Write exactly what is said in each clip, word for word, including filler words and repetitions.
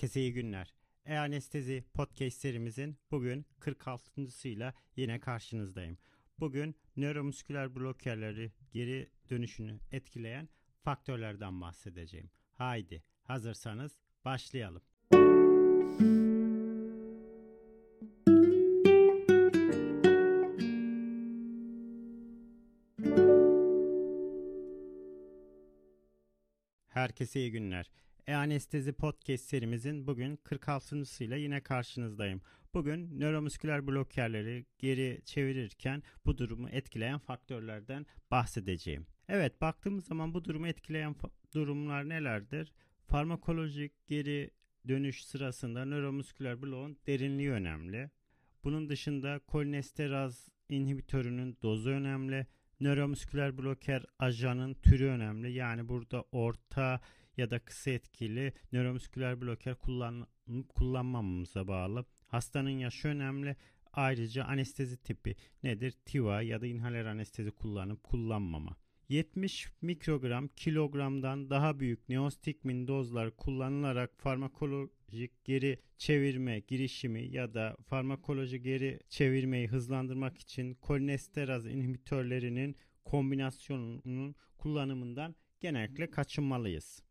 Herkese iyi günler. E-anestezi podcast serimizin bugün kırk altıncısıyla yine karşınızdayım. Bugün nöromusküler blokerleri geri dönüşünü etkileyen faktörlerden bahsedeceğim. Haydi hazırsanız başlayalım. Herkese iyi günler. E-anestezi podcast serimizin bugün kırk altıncısıyla yine karşınızdayım. Bugün nöromusküler blokerleri geri çevirirken bu durumu etkileyen faktörlerden bahsedeceğim. Evet, baktığımız zaman bu durumu etkileyen durumlar nelerdir? Farmakolojik geri dönüş sırasında nöromusküler bloğun derinliği önemli. Bunun dışında kolinesteraz inhibitörünün dozu önemli. Nöromusküler bloker ajanın türü önemli. Yani burada orta ya da kısa etkili nöromusküler bloker kullan kullanmamamıza bağlı. Hastanın yaşı önemli. Ayrıca anestezi tipi nedir? T I V A ya da inhaler anestezi kullanıp kullanmama. yetmiş mikrogram kilogramdan daha büyük neostigmin dozlar kullanılarak farmakolojik geri çevirme girişimi ya da farmakoloji geri çevirmeyi hızlandırmak için kolinesteraz inhibitörlerinin kombinasyonunun kullanımından genellikle kaçınmalıyız.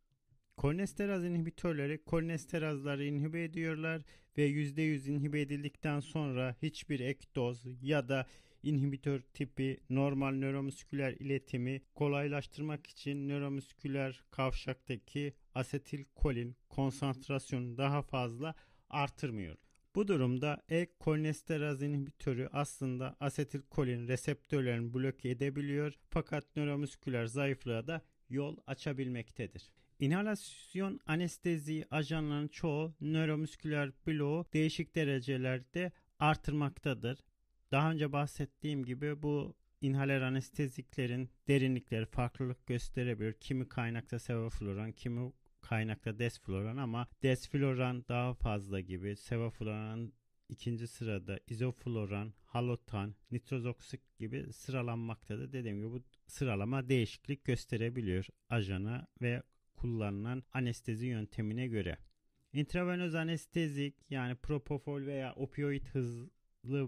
Kolinesteraz inhibitörleri kolinesterozları inhibe ediyorlar ve yüzde yüz inhibe edildikten sonra hiçbir ek doz ya da inhibitör tipi normal nöromusküler iletimi kolaylaştırmak için nöromusküler kavşaktaki asetilkolin konsantrasyonunu daha fazla artırmıyor. Bu durumda ek kolinesteraz inhibitörü aslında asetilkolin reseptörlerini bloke edebiliyor fakat nöromusküler zayıflığa da yol açabilmektedir. İnhalasyon anestezi ajanlarının çoğu nöromusküler bloğu değişik derecelerde artırmaktadır. Daha önce bahsettiğim gibi bu inhaler anesteziklerin derinlikleri farklılık gösterebilir. Kimi kaynakta sevofluran, kimi kaynakta desfloran ama desfloran daha fazla gibi. Sevofluran ikinci sırada, izofloran, halotan, nitrozoksik gibi sıralanmaktadır. Dediğim gibi bu sıralama değişiklik gösterebiliyor ajana ve kullanılan anestezi yöntemine göre. İntravenöz anestezik yani propofol veya opioid hızlı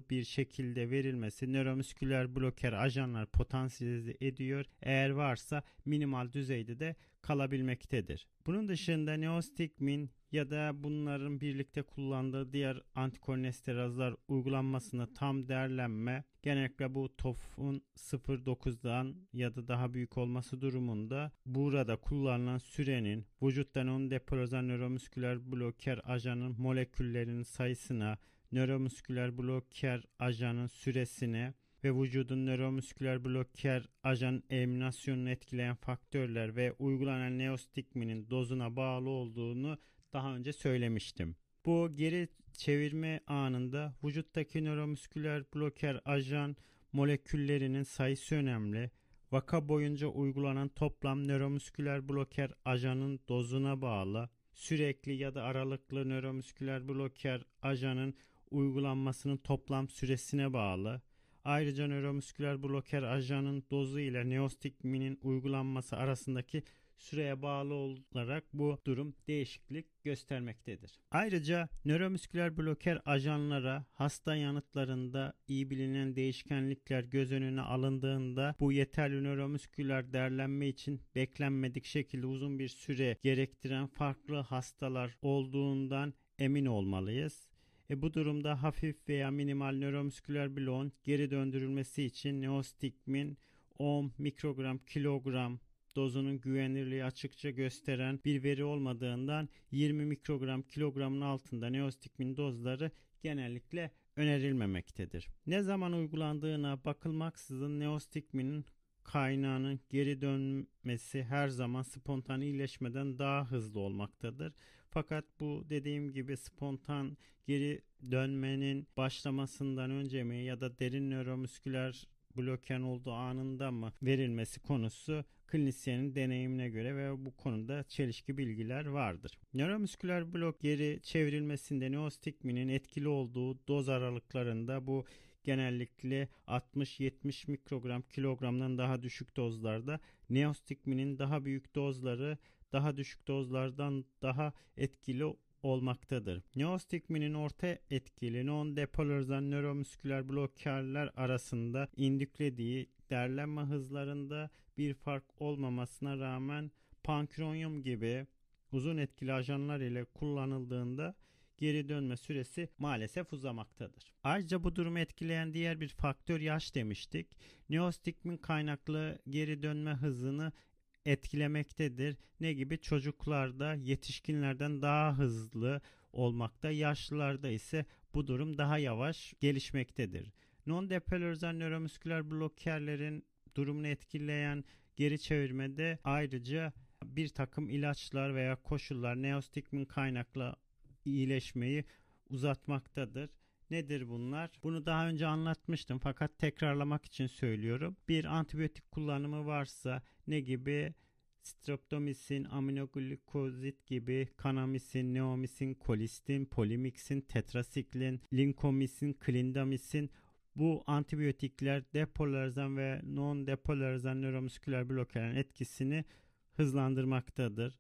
bir şekilde verilmesi nöromusküler bloker ajanlar potansiyelize ediyor. Eğer varsa minimal düzeyde de kalabilmektedir. Bunun dışında neostigmin ya da bunların birlikte kullandığı diğer antikolinesterazlar uygulanmasında tam değerlenme genellikle bu TOFc'un sıfır nokta dokuzdan ya da daha büyük olması durumunda burada kullanılan sürenin vücuttan onu depolayan nöromusküler bloker ajanın moleküllerinin sayısına, nöromusküler bloker ajanın süresine ve vücudun nöromusküler bloker ajan eliminasyonunu etkileyen faktörler ve uygulanan neostigminin dozuna bağlı olduğunu daha önce söylemiştim. Bu geri çevirme anında vücuttaki nöromusküler bloker ajan moleküllerinin sayısı önemli. Vaka boyunca uygulanan toplam nöromusküler bloker ajanın dozuna bağlı. Sürekli ya da aralıklı nöromusküler bloker ajanın uygulanmasının toplam süresine bağlı. Ayrıca nöromusküler bloker ajanın dozu ile neostigminin uygulanması arasındaki süreye bağlı olarak bu durum değişiklik göstermektedir. Ayrıca nöromusküler bloker ajanlara hasta yanıtlarında iyi bilinen değişkenlikler göz önüne alındığında bu yeterli nöromusküler değerlenme için beklenmedik şekilde uzun bir süre gerektiren farklı hastalar olduğundan emin olmalıyız. E bu durumda hafif veya minimal nöromusküler bloğun geri döndürülmesi için neostigmin on mikrogram kilogram dozunun güvenirliği açıkça gösteren bir veri olmadığından yirmi mikrogram kilogramın altında neostigmin dozları genellikle önerilmemektedir. Ne zaman uygulandığına bakılmaksızın neostigminin kaynağının geri dönmesi her zaman spontan iyileşmeden daha hızlı olmaktadır. Fakat bu dediğim gibi spontan geri dönmenin başlamasından önce mi ya da derin nöromusküler bloken olduğu anında mı verilmesi konusu klinisyenin deneyimine göre ve bu konuda çelişki bilgiler vardır. Nöromusküler blok geri çevrilmesinde neostigminin etkili olduğu doz aralıklarında bu genellikle altmış yetmiş mikrogram kilogramdan daha düşük dozlarda, neostigminin daha büyük dozları daha düşük dozlardan daha etkili olmaktadır. Neostigminin orta etkili non-depolarizan nöromusküler blokerler arasında indüklediği derlenme hızlarında bir fark olmamasına rağmen pankronyum gibi uzun etkili ajanlar ile kullanıldığında geri dönme süresi maalesef uzamaktadır. Ayrıca bu durumu etkileyen diğer bir faktör yaş demiştik. Neostigmin kaynaklı geri dönme hızını etkilemektedir. Ne gibi? Çocuklarda yetişkinlerden daha hızlı olmakta, yaşlılarda ise bu durum daha yavaş gelişmektedir. Non-depolarizan nöromusküler blokerlerin durumunu etkileyen geri çevirmede ayrıca bir takım ilaçlar veya koşullar neostigmin kaynaklı iyileşmeyi uzatmaktadır. Nedir bunlar? Bunu daha önce anlatmıştım fakat tekrarlamak için söylüyorum. Bir, antibiyotik kullanımı varsa ne gibi? Streptomisin, aminoglikozit gibi, kanamisin, neomisin, kolistin, polimiksin, tetrasiklin, lincomisin, klindamisin. Bu antibiyotikler depolarizan ve non-depolarizan nöromusküler blokerin etkisini hızlandırmaktadır.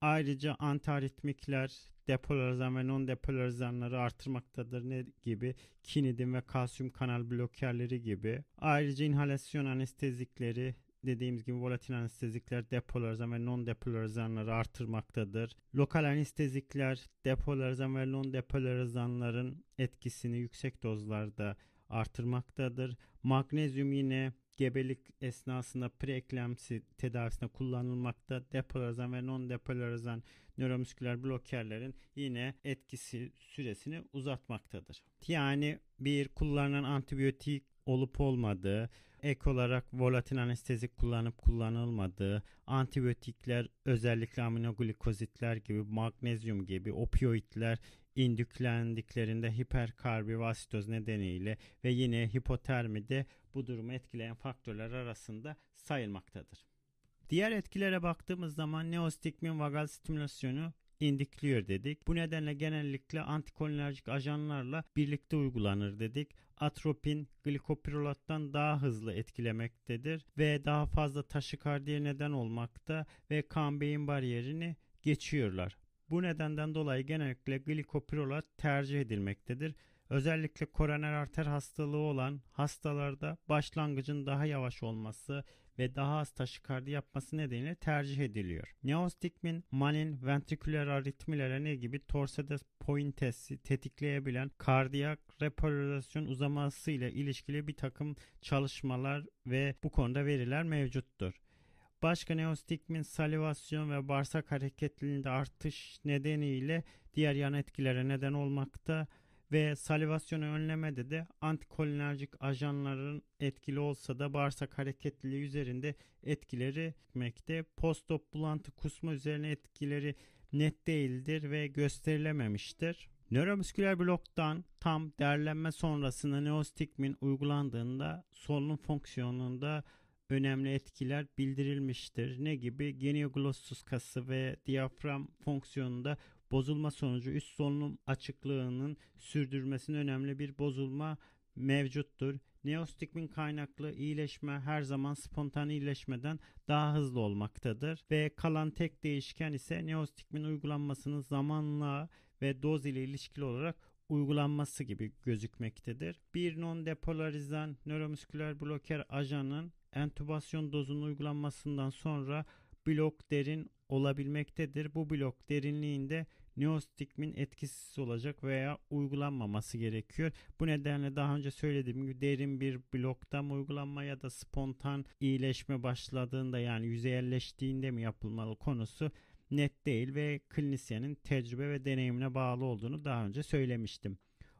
Ayrıca antaritmikler depolarizan ve non-depolarizanları artırmaktadır. Ne gibi? Kinidin ve kalsiyum kanal blokerleri gibi. Ayrıca inhalasyon anestezikleri, dediğimiz gibi volatil anestezikler depolarizan ve non-depolarizanları artırmaktadır. Lokal anestezikler depolarizan ve non-depolarizanların etkisini yüksek dozlarda artırmaktadır. Magnezyum yine gebelik esnasında preeklemsi tedavisinde kullanılmakta. Depolarizan ve non-depolarizan nöromusküler blokerlerin yine etkisi süresini uzatmaktadır. Yani bir, kullanılan antibiyotik olup olmadığı, ek olarak volatil anestezik kullanıp kullanılmadığı, antibiyotikler özellikle aminoglikozitler gibi, magnezyum gibi, opioidler indüklendiklerinde hiperkarbi ve asitoz nedeniyle ve yine hipotermide bu durumu etkileyen faktörler arasında sayılmaktadır. Diğer etkilere baktığımız zaman neostigmin vagal stimülasyonu indikliyor dedik. Bu nedenle genellikle antikolinerjik ajanlarla birlikte uygulanır dedik. Atropin glikopirolattan daha hızlı etkilemektedir ve daha fazla taşikardiye neden olmakta ve kan beyin bariyerini geçiyorlar. Bu nedenden dolayı genellikle glikopirolat tercih edilmektedir. Özellikle koroner arter hastalığı olan hastalarda başlangıcın daha yavaş olması ve daha az taşikardi yapması nedeniyle tercih ediliyor. Neostigmin, malin, ventriküler aritmilere ne gibi? Torsade de pointes'i tetikleyebilen kardiyak repolarizasyon uzaması ile ilişkili bir takım çalışmalar ve bu konuda veriler mevcuttur. Başka, neostigmin salivasyon ve bağırsak hareketliliğinde artış nedeniyle diğer yan etkilere neden olmakta ve salivasyonu önlemede de antikolinerjik ajanların etkili olsa da bağırsak hareketliliği üzerinde etkileri etmekte. Postop bulantı kusma üzerine etkileri net değildir ve gösterilememiştir. Nöromusküler bloktan tam derlenme sonrasında neostigmin uygulandığında solunum fonksiyonunda önemli etkiler bildirilmiştir. Ne gibi? Genioglossus kası ve diyafram fonksiyonunda bozulma sonucu üst solunum açıklığının sürdürmesine önemli bir bozulma mevcuttur. Neostigmin kaynaklı iyileşme her zaman spontane iyileşmeden daha hızlı olmaktadır ve kalan tek değişken ise neostigmin uygulanmasının zamanla ve doz ile ilişkili olarak uygulanması gibi gözükmektedir. Bir non-depolarizan nöromusküler bloker ajanın entübasyon dozunun uygulanmasından sonra blok derin olabilmektedir. Bu blok derinliğinde neostigmin etkisiz olacak veya uygulanmaması gerekiyor. Bu nedenle daha önce söylediğim gibi derin bir blokta mı uygulanma ya da spontan iyileşme başladığında, yani yüzeyelleştiğinde mi yapılmalı konusu net değil ve klinisyenin tecrübe ve deneyimine bağlı olduğunu daha önce söylemiştim.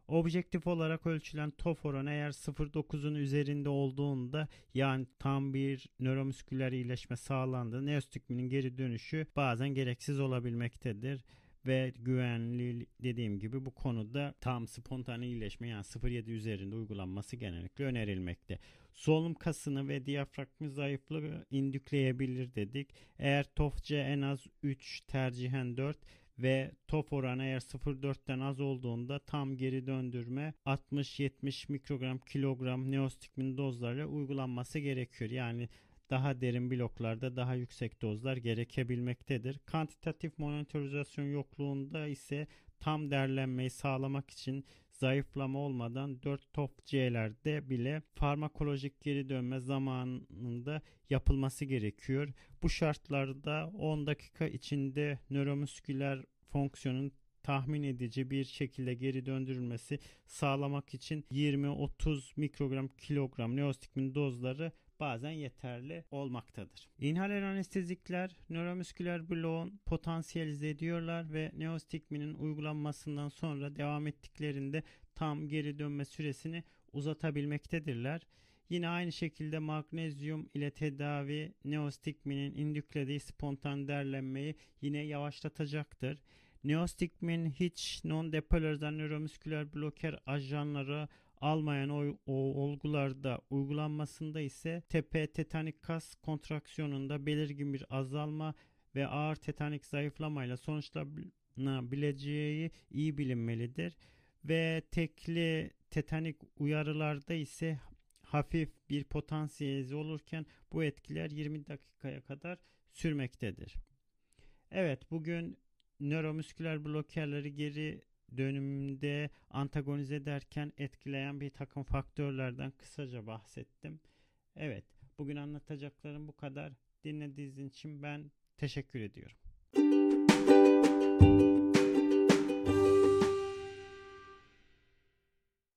Objektif olarak ölçülen T O F oranı eğer sıfır virgül dokuzun üzerinde olduğunda, yani tam bir nöromusküler iyileşme sağlandı, neostigminin geri dönüşü bazen gereksiz olabilmektedir ve güvenli, dediğim gibi bu konuda tam spontane iyileşme, yani sıfır virgül yedi üzerinde uygulanması genellikle önerilmekte. Solunum kasını ve diyafragma zayıflığı indükleyebilir dedik. Eğer T O F C en az üç, tercihen dört ve T O F oranı eğer sıfır virgül dörtten az olduğunda tam geri döndürme altmış yetmiş mikrogram kilogram neostigmin dozlarıyla uygulanması gerekiyor. Yani daha derin bloklarda daha yüksek dozlar gerekebilmektedir. Kantitatif monitorizasyon yokluğunda ise tam derlenmeyi sağlamak için zayıflama olmadan dört TOFc'lerde bile farmakolojik geri dönme zamanında yapılması gerekiyor. Bu şartlarda on dakika içinde nöromusküler fonksiyonun tahmin edici bir şekilde geri döndürülmesi sağlamak için yirmi otuz mikrogram kilogram neostigmin dozları bazen yeterli olmaktadır. İnhaler anestezikler nöromusküler bloğun potansiyelize ediyorlar ve neostigminin uygulanmasından sonra devam ettiklerinde tam geri dönme süresini uzatabilmektedirler. Yine aynı şekilde magnezyum ile tedavi neostigminin indüklediği spontan derlenmeyi yine yavaşlatacaktır. Neostigmin hiç non-depolarizan nöromusküler bloker ajanları almayan o, o olgularda uygulanmasında ise tepe tetanik kas kontraksiyonunda belirgin bir azalma ve ağır tetanik zayıflamayla sonuçlanabileceği iyi bilinmelidir. Ve tekli tetanik uyarılarda ise hafif bir potansiyelize olurken bu etkiler yirmi dakikaya kadar sürmektedir. Evet, bugün nöromusküler blokerleri geri dönümde antagonize ederken etkileyen bir takım faktörlerden kısaca bahsettim. Evet, bugün anlatacaklarım bu kadar. Dinlediğiniz için ben teşekkür ediyorum.